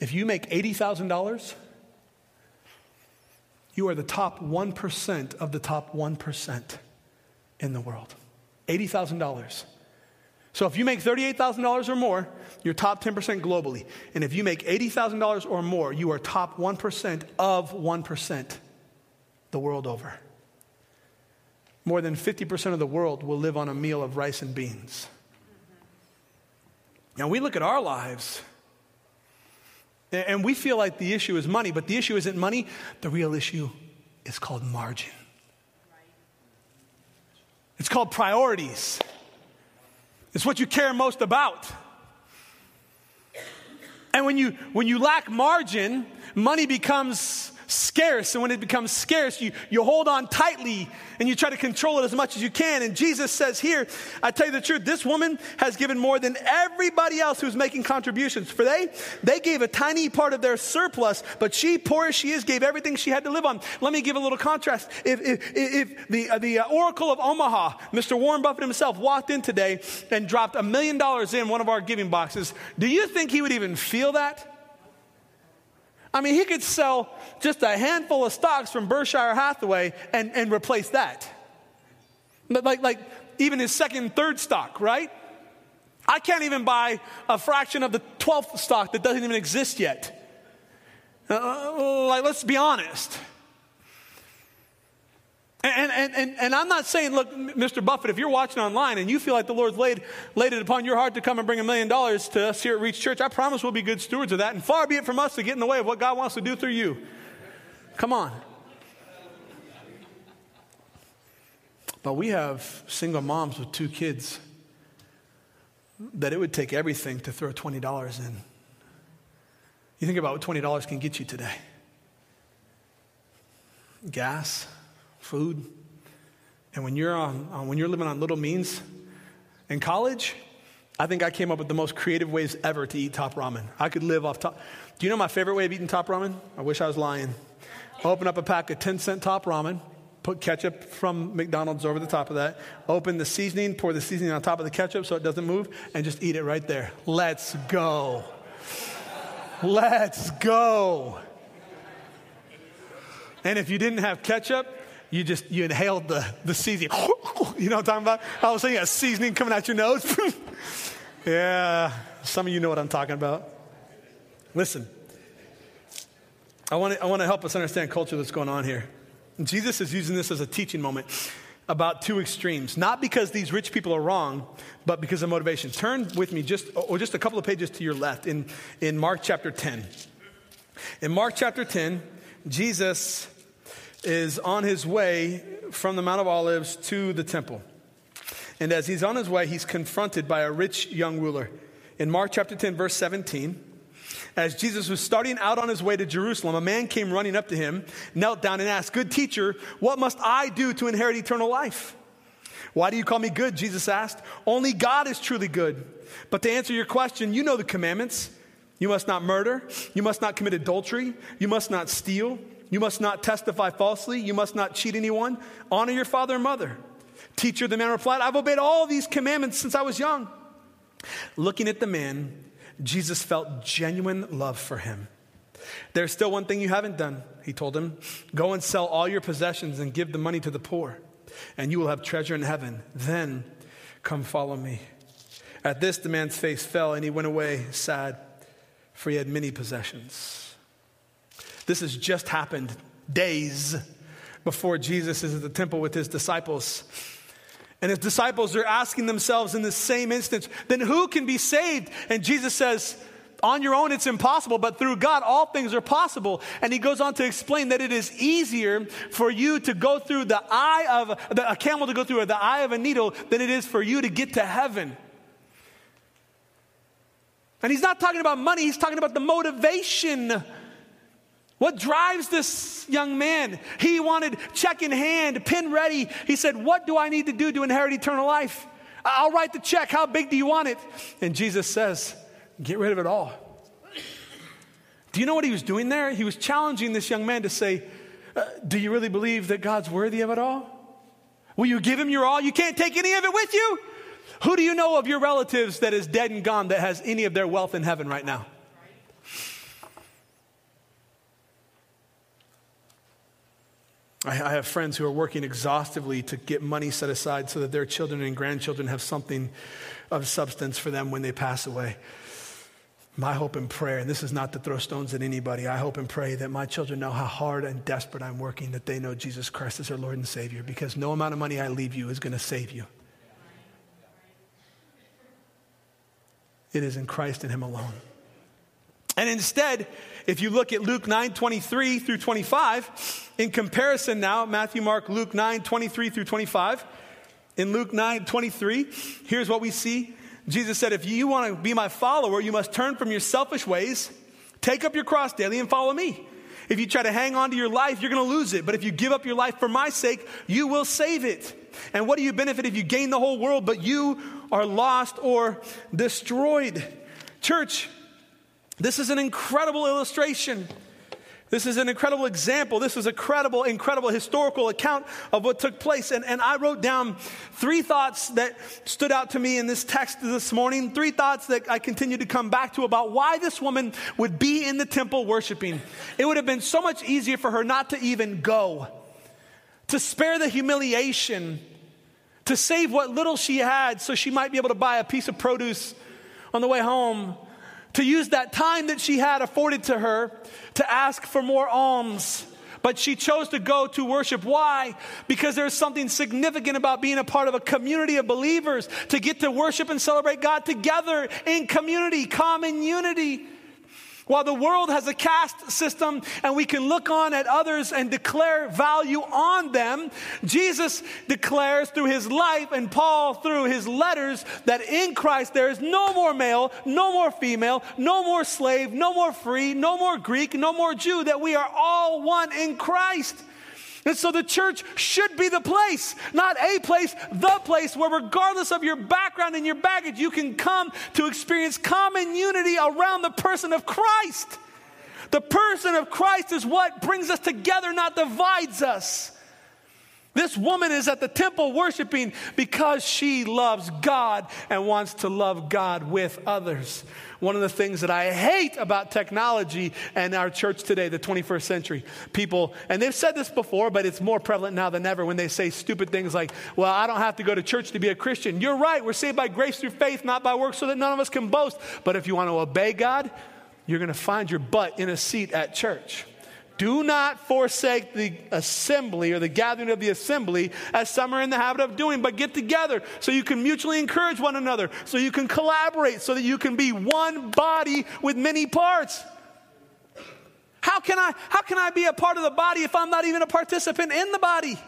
if you make eighty thousand dollars, you are the top one percent of the top one percent in the world. eighty thousand dollars. So if you make thirty-eight thousand dollars or more, you're top ten percent globally. And if you make eighty thousand dollars or more, you are top one percent of one percent the world over. More than fifty percent of the world will live on a meal of rice and beans. Now, we look at our lives, and we feel like the issue is money, but the issue isn't money. The real issue is called margin. It's called priorities. It's what you care most about. And when you when you lack margin, money becomes scarce. And when it becomes scarce, you, you hold on tightly and you try to control it as much as you can. And Jesus says here, I tell you the truth, this woman has given more than everybody else who's making contributions. For they, they gave a tiny part of their surplus, but she, poor as she is, gave everything she had to live on. Let me give a little contrast. If, if, if the, uh, the Oracle of Omaha, Mister Warren Buffett himself, walked in today and dropped a million dollars in one of our giving boxes, do you think he would even feel that? I mean, he could sell just a handful of stocks from Berkshire Hathaway and, and replace that. Like, like even his second and third stock, right? I can't even buy a fraction of the twelfth stock that doesn't even exist yet. Uh, like, let's be honest. And, and, and, and I'm not saying, look, Mister Buffett, if you're watching online and you feel like the Lord's laid, laid it upon your heart to come and bring a million dollars to us here at Reach Church, I promise we'll be good stewards of that. And far be it from us to get in the way of what God wants to do through you. Come on. But we have single moms with two kids that it would take everything to throw twenty dollars in. You think about what twenty dollars can get you today. Gas. Food. And when you're on, on when you're living on little means in college, I think I came up with the most creative ways ever to eat top ramen. I could live off top. Do you know my favorite way of eating top ramen? I wish I was lying. I open up a pack of ten cent top ramen, put ketchup from McDonald's over the top of that, open the seasoning, pour the seasoning on top of the ketchup so it doesn't move, and just eat it right there. Let's go. Let's go. And if you didn't have ketchup, You just, you inhaled the, the seasoning. You know what I'm talking about? I was thinking a seasoning coming out your nose. Yeah, some of you know what I'm talking about. Listen, I want to I want to help us understand culture that's going on here. Jesus is using this as a teaching moment about two extremes, not because these rich people are wrong, but because of motivation. Turn with me just, or just a couple of pages to your left in, in Mark chapter ten. In Mark chapter ten, Jesus is on his way from the Mount of Olives to the temple. And as he's on his way, he's confronted by a rich young ruler. In Mark chapter ten, verse seventeen, as Jesus was starting out on his way to Jerusalem, a man came running up to him, knelt down and asked, "Good teacher, what must I do to inherit eternal life?" "Why do you call me good?" Jesus asked. "Only God is truly good. But to answer your question, you know the commandments. You must not murder. You must not commit adultery. You must not steal. You must not testify falsely. You must not cheat anyone. Honor your father and mother." "Teacher," the man replied, "I've obeyed all these commandments since I was young." Looking at the man, Jesus felt genuine love for him. "There's still one thing you haven't done," he told him. "Go and sell all your possessions and give the money to the poor, and you will have treasure in heaven. Then come follow me." At this, the man's face fell and he went away sad, for he had many possessions. This has just happened days before Jesus is at the temple with his disciples. And his disciples are asking themselves in the same instance, then who can be saved? And Jesus says, on your own it's impossible, but through God all things are possible. And he goes on to explain that it is easier for you to go through the eye of, a camel to go through the eye of a needle than it is for you to get to heaven. And he's not talking about money, he's talking about the motivation. What drives this young man? He wanted check in hand, pen ready. He said, "What do I need to do to inherit eternal life? I'll write the check. How big do you want it?" And Jesus says, "Get rid of it all." Do you know what he was doing there? He was challenging this young man to say, uh, do you really believe that God's worthy of it all? Will you give him your all? You can't take any of it with you? Who do you know of your relatives that is dead and gone that has any of their wealth in heaven right now? I have friends who are working exhaustively to get money set aside so that their children and grandchildren have something of substance for them when they pass away. My hope and prayer, and this is not to throw stones at anybody, I hope and pray that my children know how hard and desperate I'm working, that they know Jesus Christ is their Lord and Savior, because no amount of money I leave you is going to save you. It is in Christ and him alone. And instead, if you look at Luke nine, twenty-three through twenty-five, in comparison now, Matthew, Mark, Luke nine, twenty-three through twenty-five, in Luke nine, twenty-three, here's what we see. Jesus said, if you want to be my follower, you must turn from your selfish ways, take up your cross daily and follow me. If you try to hang on to your life, you're going to lose it. But if you give up your life for my sake, you will save it. And what do you benefit if you gain the whole world, but you are lost or destroyed? Church, this is an incredible illustration. This is an incredible example. This is a credible, incredible historical account of what took place. And, and I wrote down three thoughts that stood out to me in this text this morning, three thoughts that I continue to come back to about why this woman would be in the temple worshiping. It would have been so much easier for her not to even go, to spare the humiliation, to save what little she had so she might be able to buy a piece of produce on the way home, to use that time that she had afforded to her to ask for more alms. But she chose to go to worship. Why? Because there's something significant about being a part of a community of believers, to get to worship and celebrate God together in community, common unity. While the world has a caste system and we can look on at others and declare value on them, Jesus declares through his life and Paul through his letters that in Christ there is no more male, no more female, no more slave, no more free, no more Greek, no more Jew, that we are all one in Christ. And so the church should be the place, not a place, the place where regardless of your background and your baggage, you can come to experience common unity around the person of Christ. The person of Christ is what brings us together, not divides us. This woman is at the temple worshiping because she loves God and wants to love God with others. One of the things that I hate about technology and our church today, the twenty-first century, people, and they've said this before, but it's more prevalent now than ever when they say stupid things like, well, I don't have to go to church to be a Christian. You're right. We're saved by grace through faith, not by works, so that none of us can boast. But if you want to obey God, you're going to find your butt in a seat at church. Do not forsake the assembly or the gathering of the assembly as some are in the habit of doing, but get together so you can mutually encourage one another, so you can collaborate, so that you can be one body with many parts. How can I, how can I be a part of the body if I'm not even a participant in the body?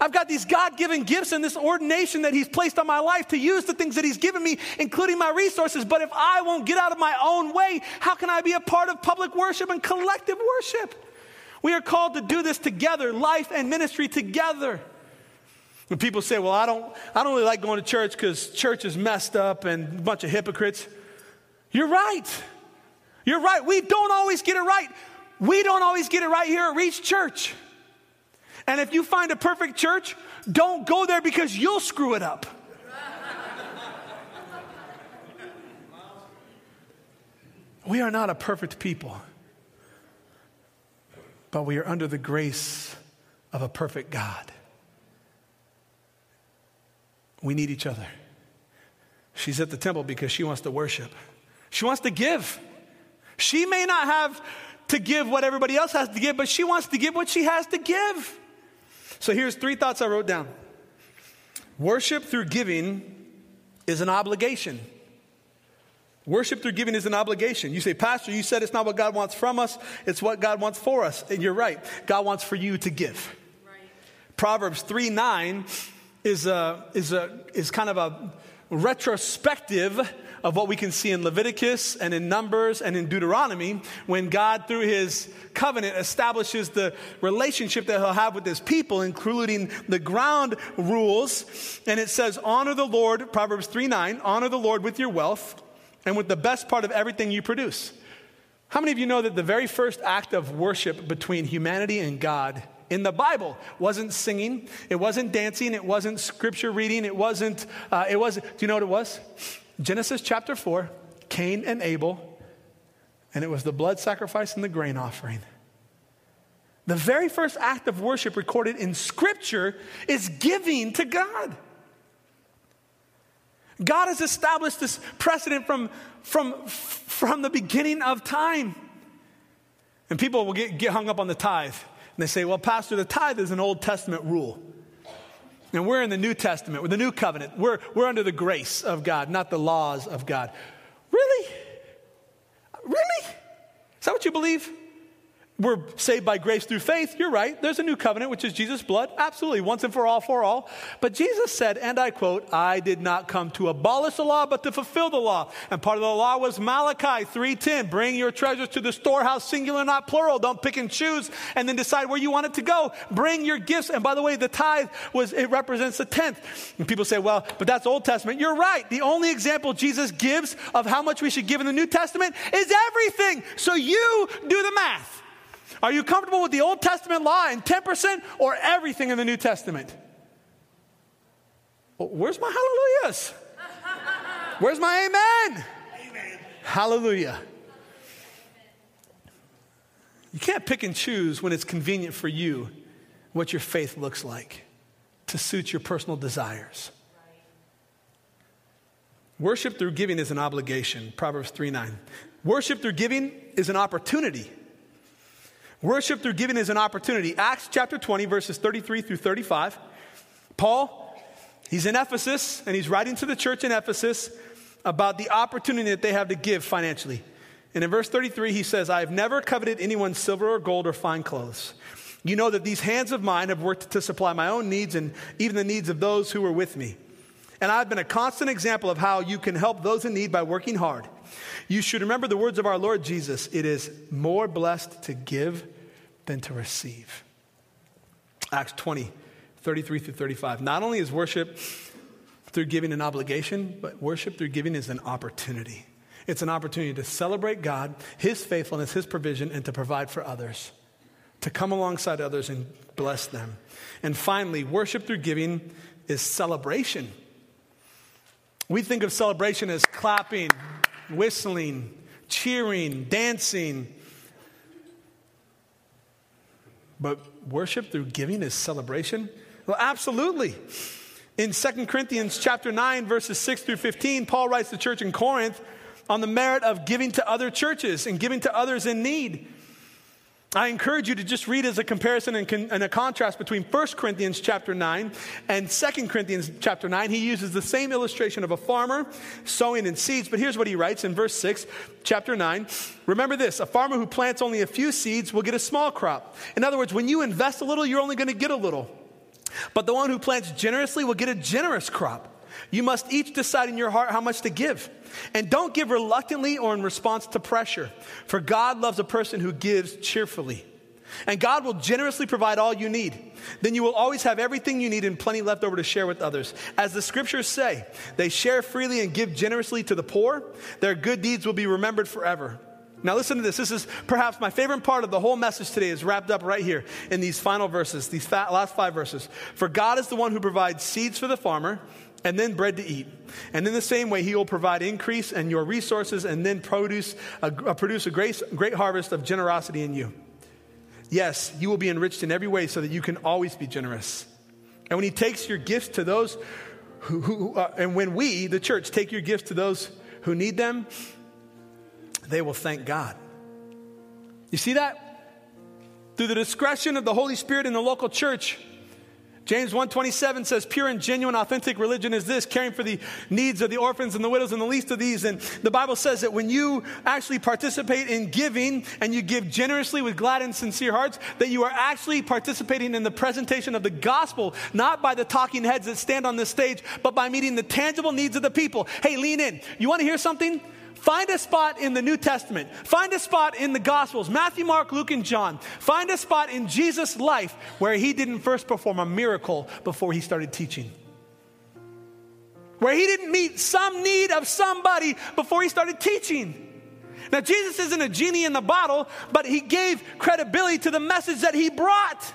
I've got these God-given gifts and this ordination that he's placed on my life to use the things that he's given me, including my resources. But if I won't get out of my own way, how can I be a part of public worship and collective worship? We are called to do this together, life and ministry together. When people say, well, I don't, I don't really like going to church because church is messed up and a bunch of hypocrites. You're right. You're right. We don't always get it right. We don't always get it right here at Reach Church. And if you find a perfect church, don't go there because you'll screw it up. We are not a perfect people. But we are under the grace of a perfect God. We need each other. She's at the temple because she wants to worship. She wants to give. She may not have to give what everybody else has to give, but she wants to give what she has to give. So here's three thoughts I wrote down. Worship through giving is an obligation. Worship through giving is an obligation. You say, Pastor, you said it's not what God wants from us. It's what God wants for us. And you're right. God wants for you to give. Right. Proverbs three nine is a, is a, is kind of a retrospective of what we can see in Leviticus and in Numbers and in Deuteronomy, when God, through his covenant, establishes the relationship that he'll have with his people, including the ground rules. And it says, honor the Lord, Proverbs three nine, honor the Lord with your wealth and with the best part of everything you produce. How many of you know that the very first act of worship between humanity and God in the Bible wasn't singing, it wasn't dancing, it wasn't scripture reading, it wasn't, uh, it wasn't, do you know what it was? Genesis chapter four, Cain and Abel, and it was the blood sacrifice and the grain offering. The very first act of worship recorded in scripture is giving to God. God has established this precedent from, from, from the beginning of time. And people will get, get hung up on the tithe. And they say, well, Pastor, the tithe is an Old Testament rule. And we're in the New Testament, we're the New Covenant. We're, we're under the grace of God, not the laws of God. don't you believe we're saved by grace through faith? You're right. There's a new covenant, which is Jesus' blood. Absolutely. Once and for all, for all. But Jesus said, and I quote, I did not come to abolish the law, but to fulfill the law. And part of the law was Malachi three ten. Bring your treasures to the storehouse, singular, not plural. Don't pick and choose and then decide where you want it to go. Bring your gifts. And by the way, the tithe was, it represents the tenth. And people say, well, but that's Old Testament. You're right. The only example Jesus gives of how much we should give in the New Testament is everything. So you do the math. Are you comfortable with the Old Testament law and ten percent or everything in the New Testament? Where's my hallelujahs? Where's my amen? Amen. Hallelujah. You can't pick and choose when it's convenient for you what your faith looks like to suit your personal desires. Worship through giving is an obligation, Proverbs three nine. Worship through giving is an opportunity. Worship through giving is an opportunity. Acts chapter twenty, verses thirty-three through thirty-five. Paul, he's in Ephesus, and he's writing to the church in Ephesus about the opportunity that they have to give financially. And in verse thirty-three, he says, I have never coveted anyone's silver or gold or fine clothes. You know that these hands of mine have worked to supply my own needs and even the needs of those who were with me. And I've been a constant example of how you can help those in need by working hard. You should remember the words of our Lord Jesus. It is more blessed to give than to receive. Acts twenty, thirty-three through thirty-five. Not only is worship through giving an obligation, but worship through giving is an opportunity. It's an opportunity to celebrate God, his faithfulness, his provision, and to provide for others, to come alongside others and bless them. And finally, worship through giving is celebration. We think of celebration as clapping, whistling, cheering, dancing. But worship through giving is celebration? Well, absolutely. In Second Corinthians chapter nine, verses six through fifteen, Paul writes to the church in Corinth on the merit of giving to other churches and giving to others in need. I encourage you to just read as a comparison and, con- and a contrast between First Corinthians chapter nine and Second Corinthians chapter nine. He uses the same illustration of a farmer sowing in seeds, but here's what he writes in verse six, chapter nine. Remember this, a farmer who plants only a few seeds will get a small crop. In other words, when you invest a little, you're only going to get a little. But the one who plants generously will get a generous crop. You must each decide in your heart how much to give. And don't give reluctantly or in response to pressure. For God loves a person who gives cheerfully. And God will generously provide all you need. Then you will always have everything you need and plenty left over to share with others. As the scriptures say, they share freely and give generously to the poor. Their good deeds will be remembered forever. Now listen to this. This is perhaps my favorite part of the whole message today is wrapped up right here in these final verses, these fat, last five verses. For God is the one who provides seeds for the farmer, and then bread to eat. And in the same way, he will provide increase in your resources and then produce a, produce a great, great harvest of generosity in you. Yes, you will be enriched in every way so that you can always be generous. And when he takes your gifts to those who, who uh, and when we, the church, take your gifts to those who need them, they will thank God. You see that? Through the discretion of the Holy Spirit in the local church, James one twenty-seven says, pure and genuine, authentic religion is this, caring for the needs of the orphans and the widows and the least of these. And the Bible says that when you actually participate in giving and you give generously with glad and sincere hearts, that you are actually participating in the presentation of the gospel, not by the talking heads that stand on this stage, but by meeting the tangible needs of the people. Hey, lean in. You want to hear something? Find a spot in the New Testament. Find a spot in the Gospels, Matthew, Mark, Luke, and John. Find a spot in Jesus' life where he didn't first perform a miracle before he started teaching. Where he didn't meet some need of somebody before he started teaching. Now, Jesus isn't a genie in the bottle, but he gave credibility to the message that he brought.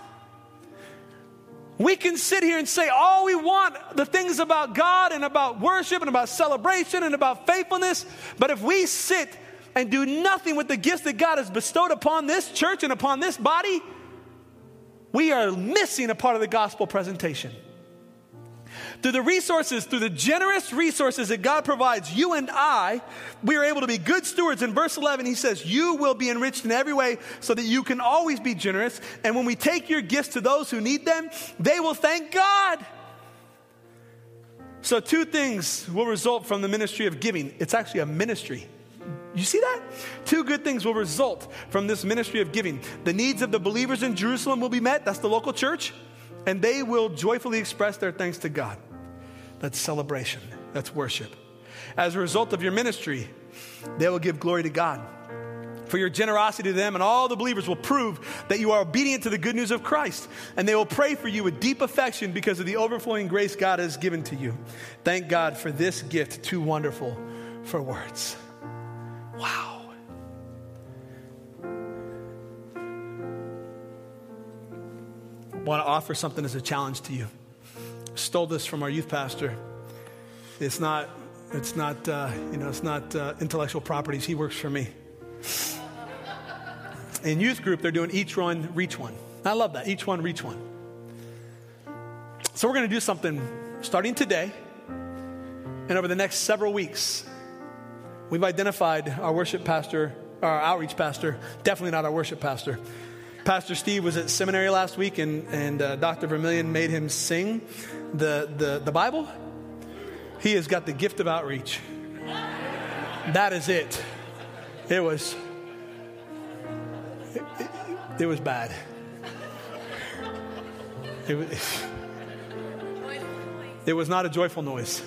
We can sit here and say all we want, the things about God and about worship and about celebration and about faithfulness. But if we sit and do nothing with the gifts that God has bestowed upon this church and upon this body, we are missing a part of the gospel presentation. Through the resources, through the generous resources that God provides you and I, we are able to be good stewards. In verse eleven, he says, you will be enriched in every way so that you can always be generous. And when we take your gifts to those who need them, they will thank God. So two things will result from the ministry of giving. It's actually a ministry. You see that? Two good things will result from this ministry of giving. The needs of the believers in Jerusalem will be met. That's the local church. And they will joyfully express their thanks to God. That's celebration. That's worship. As a result of your ministry, they will give glory to God. For your generosity to them and all the believers will prove that you are obedient to the good news of Christ. And they will pray for you with deep affection because of the overflowing grace God has given to you. Thank God for this gift, too wonderful for words. Wow. I want to offer something as a challenge to you. Stole this from our youth pastor. It's not, it's not, uh, you know, it's not uh, intellectual properties. He works for me. In youth group, they're doing each one, reach one. I love that. Each one, reach one. So we're going to do something starting today and over the next several weeks. We've identified our worship pastor, or our outreach pastor, definitely not our worship pastor. Pastor Steve was at seminary last week, and, and uh, Doctor Vermillion made him sing the, the, the Bible. He has got the gift of outreach. That is it. It was, it, it, it was bad. It was, it was not a joyful noise.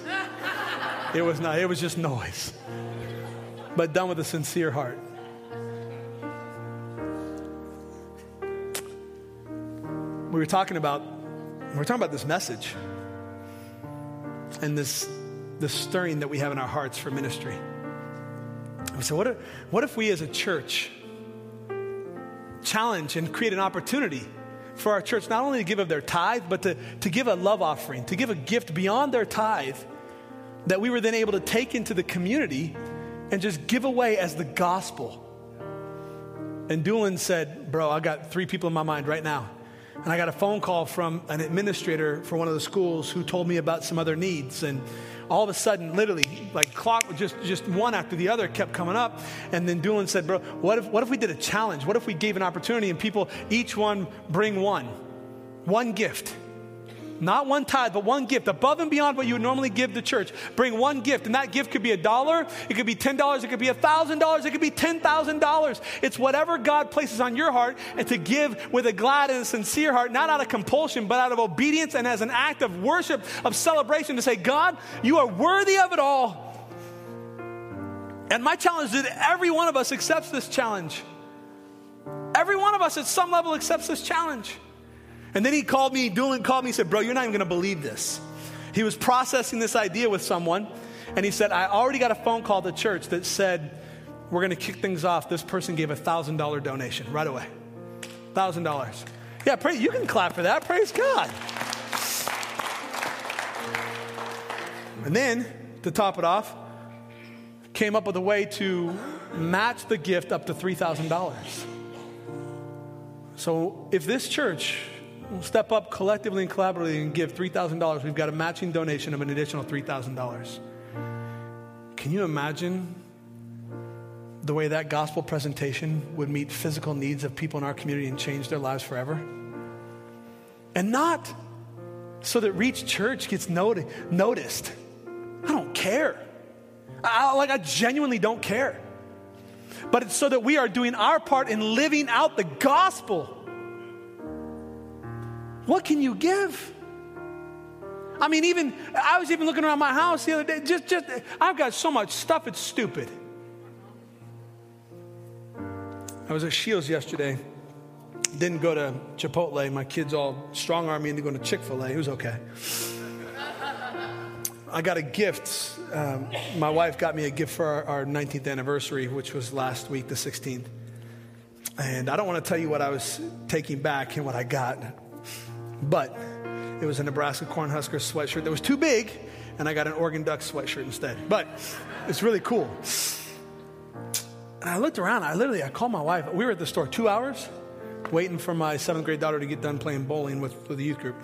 It was not, it was just noise. But done with a sincere heart. We were talking about, we were talking about this message and this, this stirring that we have in our hearts for ministry. And so what if, what if we as a church challenge and create an opportunity for our church not only to give of their tithe, but to, to give a love offering, to give a gift beyond their tithe that we were then able to take into the community and just give away as the gospel. And Doolin said, bro, I got three people in my mind right now. And I got a phone call from an administrator for one of the schools who told me about some other needs. And all of a sudden, literally, like clock, just, just one after the other kept coming up. And then Doolin said, bro, what if, what if we did a challenge? What if we gave an opportunity and people, each one bring one, one gift? Not one tithe, but one gift above and beyond what you would normally give the church. Bring one gift, and that gift could be a dollar, it could be ten dollars, it could be one thousand dollars, it could be ten thousand dollars. It's whatever God places on your heart, and to give with a glad and a sincere heart, not out of compulsion, but out of obedience and as an act of worship, of celebration, to say, God, you are worthy of it all. And my challenge is that every one of us accepts this challenge. Every one of us at some level accepts this challenge. And then he called me, Doolin called me, he said, bro, you're not even going to believe this. He was processing this idea with someone, and he said, I already got a phone call to church that said, we're going to kick things off. This person gave a one thousand dollars donation right away. one thousand dollars. Yeah, pray, you can clap for that. Praise God. And then, to top it off, came up with a way to match the gift up to three thousand dollars. So if this church... we'll step up collectively and collaboratively and give three thousand dollars. We've got a matching donation of an additional three thousand dollars. Can you imagine the way that gospel presentation would meet physical needs of people in our community and change their lives forever? And not so that Reach Church gets noti- noticed. I don't care. I, like I genuinely don't care. But it's so that we are doing our part in living out the gospel. What can you give? I mean, even, I was even looking around my house the other day. Just, just, I've got so much stuff, it's stupid. I was at Shields yesterday. Didn't go to Chipotle. My kids all strong-armed me into going to Chick-fil-A. It was okay. I got a gift. Um, my wife got me a gift for our, our nineteenth anniversary, which was last week, the sixteenth. And I don't want to tell you what I was taking back and what I got. But it was a Nebraska Cornhusker sweatshirt that was too big, and I got an Oregon Ducks sweatshirt instead. But it's really cool. And I looked around. I literally, I called my wife. We were at the store two hours waiting for my seventh grade daughter to get done playing bowling with, with the youth group.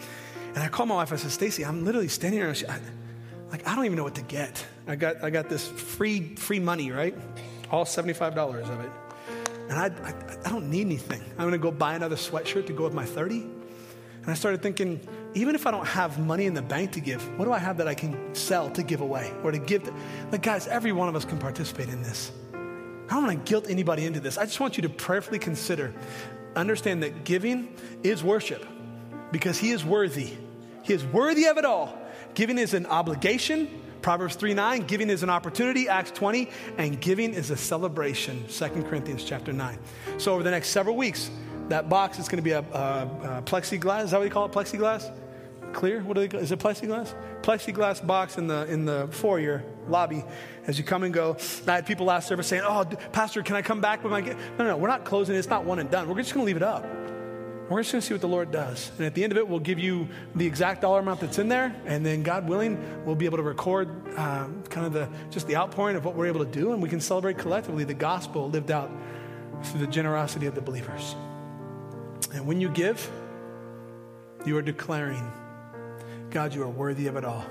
And I called my wife. I said, Stacy, I'm literally standing here. And she, I, like, I don't even know what to get. I got I got this free free money, right? All seventy-five dollars of it. And I, I, I don't need anything. I'm going to go buy another sweatshirt to go with my thirty. And I started thinking, even if I don't have money in the bank to give, what do I have that I can sell to give away or to give? To? Like, guys, every one of us can participate in this. I don't want to guilt anybody into this. I just want you to prayerfully consider, understand that giving is worship because he is worthy. He is worthy of it all. Giving is an obligation, Proverbs three nine. Giving is an opportunity, Acts twenty. And giving is a celebration, Second Corinthians chapter nine. So over the next several weeks, that box is going to be a, a, a plexiglass. Is that what you call it, plexiglass? Clear? What do they call it? Is it plexiglass? Plexiglass box in the in the foyer lobby as you come and go. I had people last service saying, "Oh, Pastor, can I come back with my?" No, no, no, we're not closing it. It's not one and done. We're just going to leave it up. We're just going to see what the Lord does. And at the end of it, we'll give you the exact dollar amount that's in there. And then God willing, we'll be able to record uh, kind of the just the outpouring of what we're able to do. And we can celebrate collectively the gospel lived out through the generosity of the believers. And when you give, you are declaring, God, you are worthy of it all.